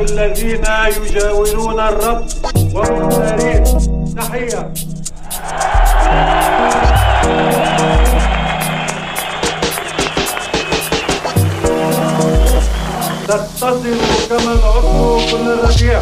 الذين يجاورون الرب وهم تاريخ تحية. تتصل كما العصر كل الربيع.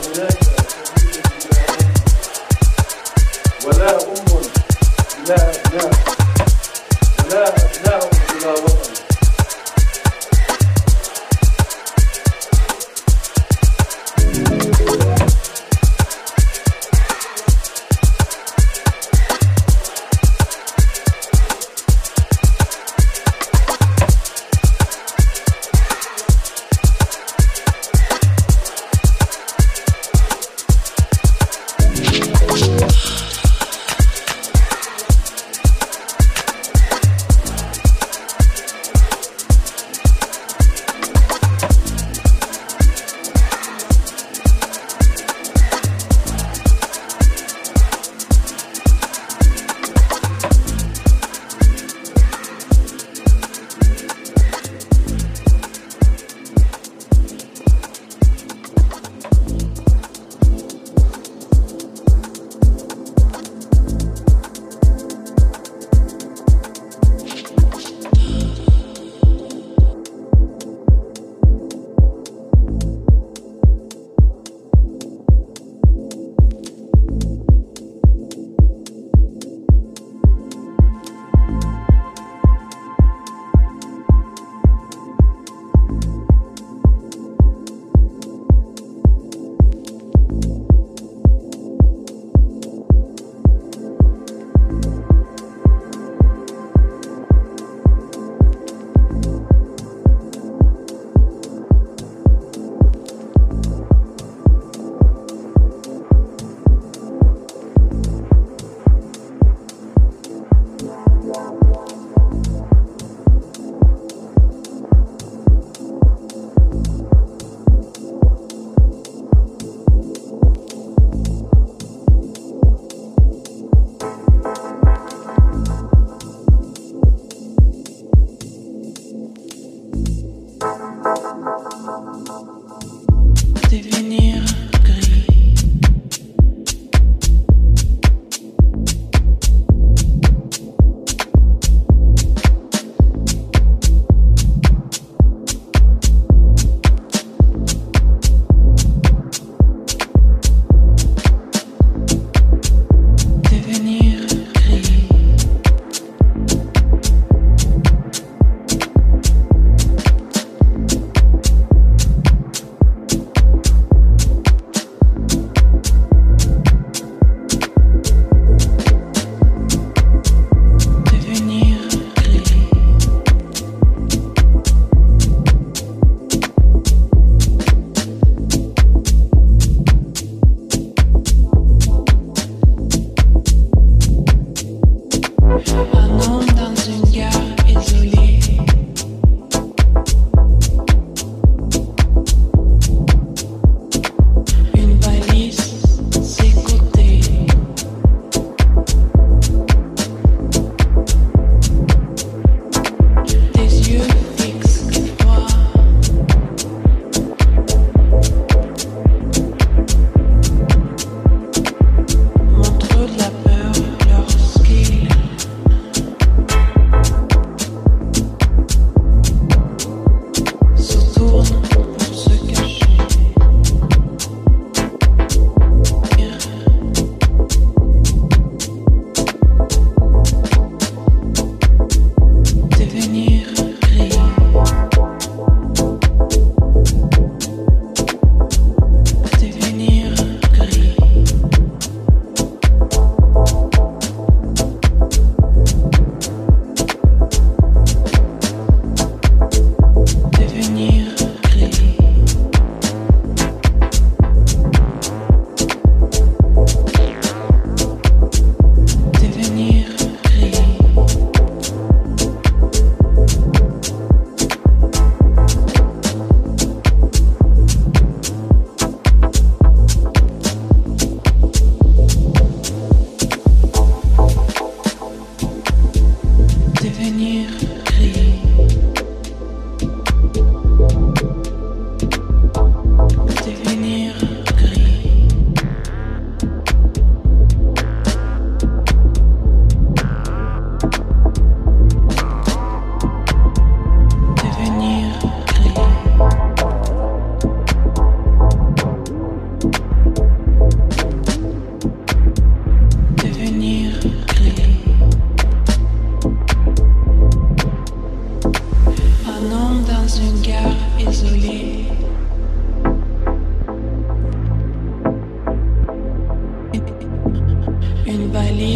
ولا أم لا أبناء ولا أبناء إلى وطن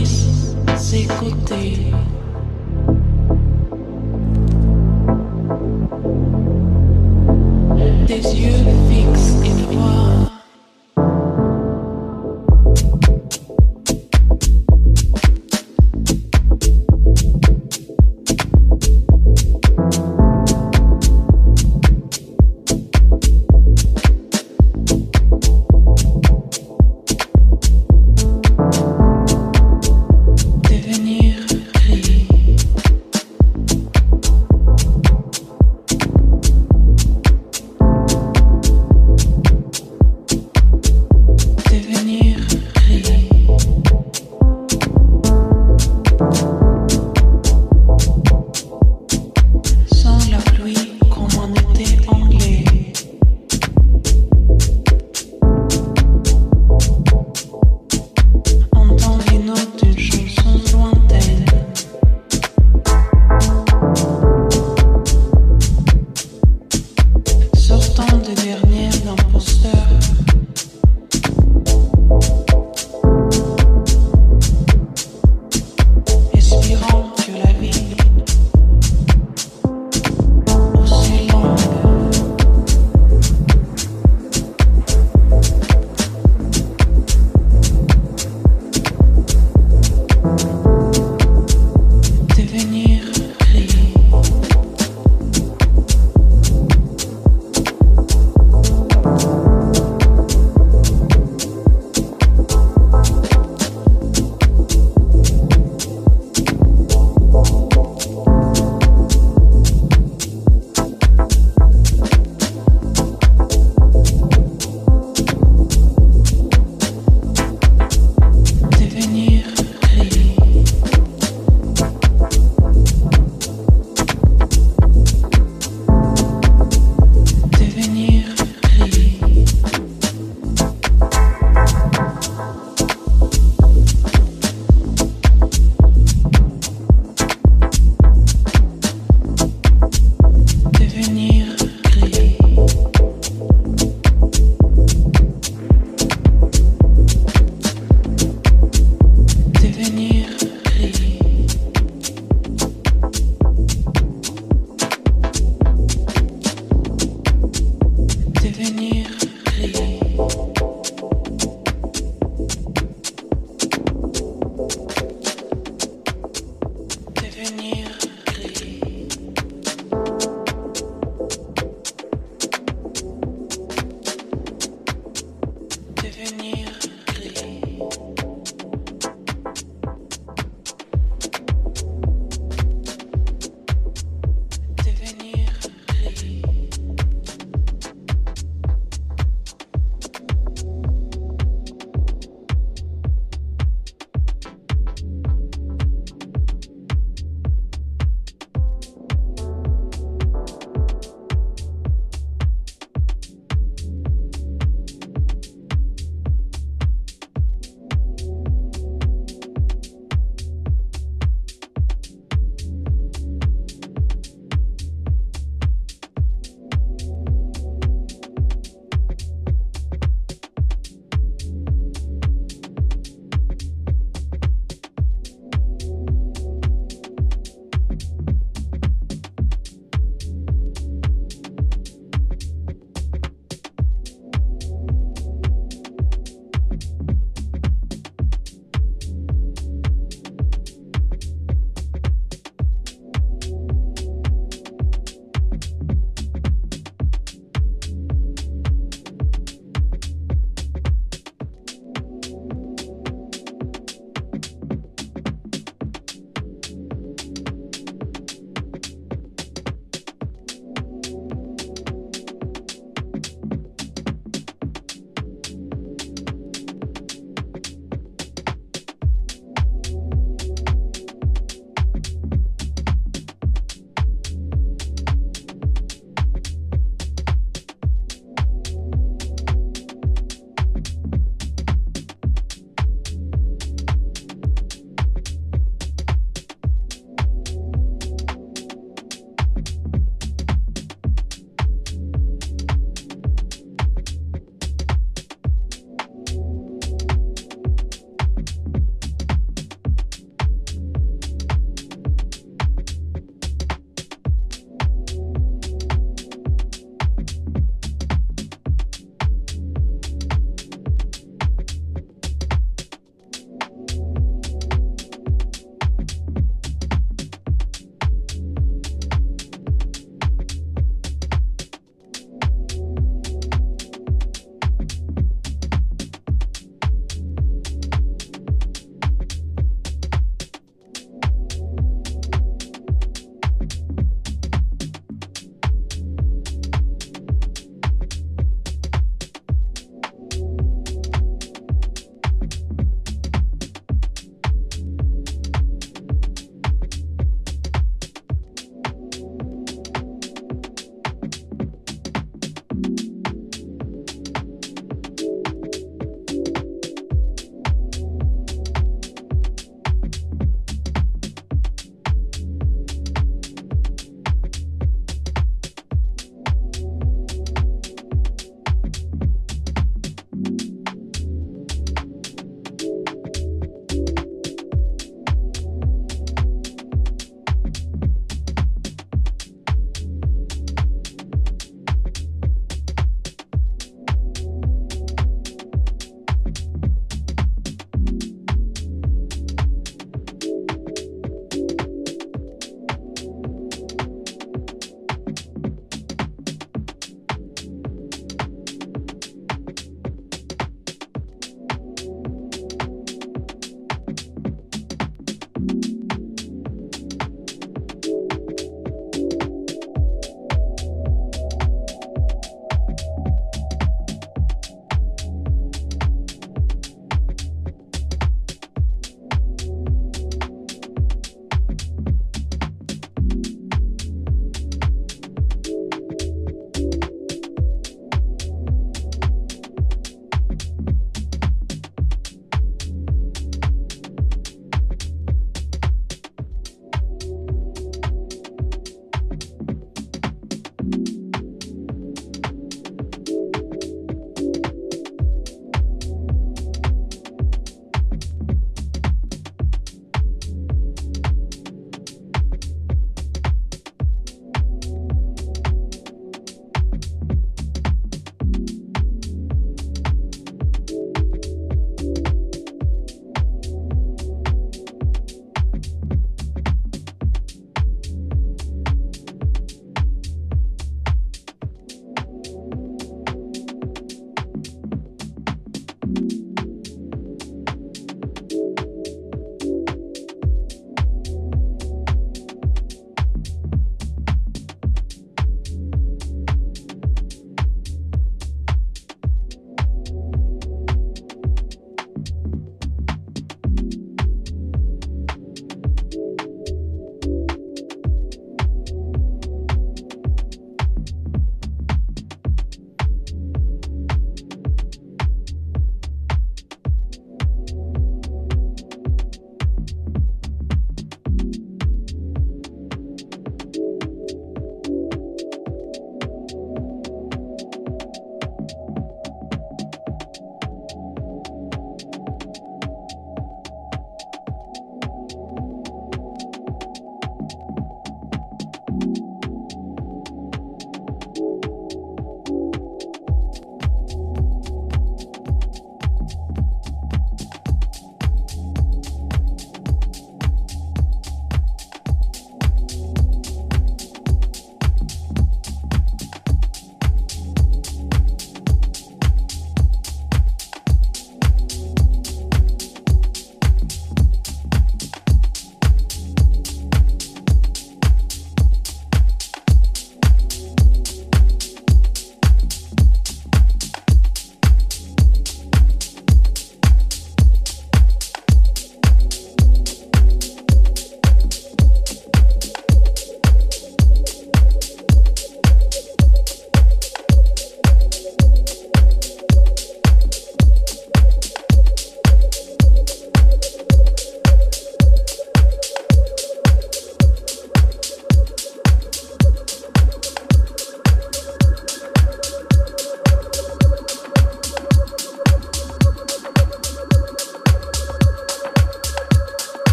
puisse s'écouter. Tes yeux fixes et noirs. Devenir.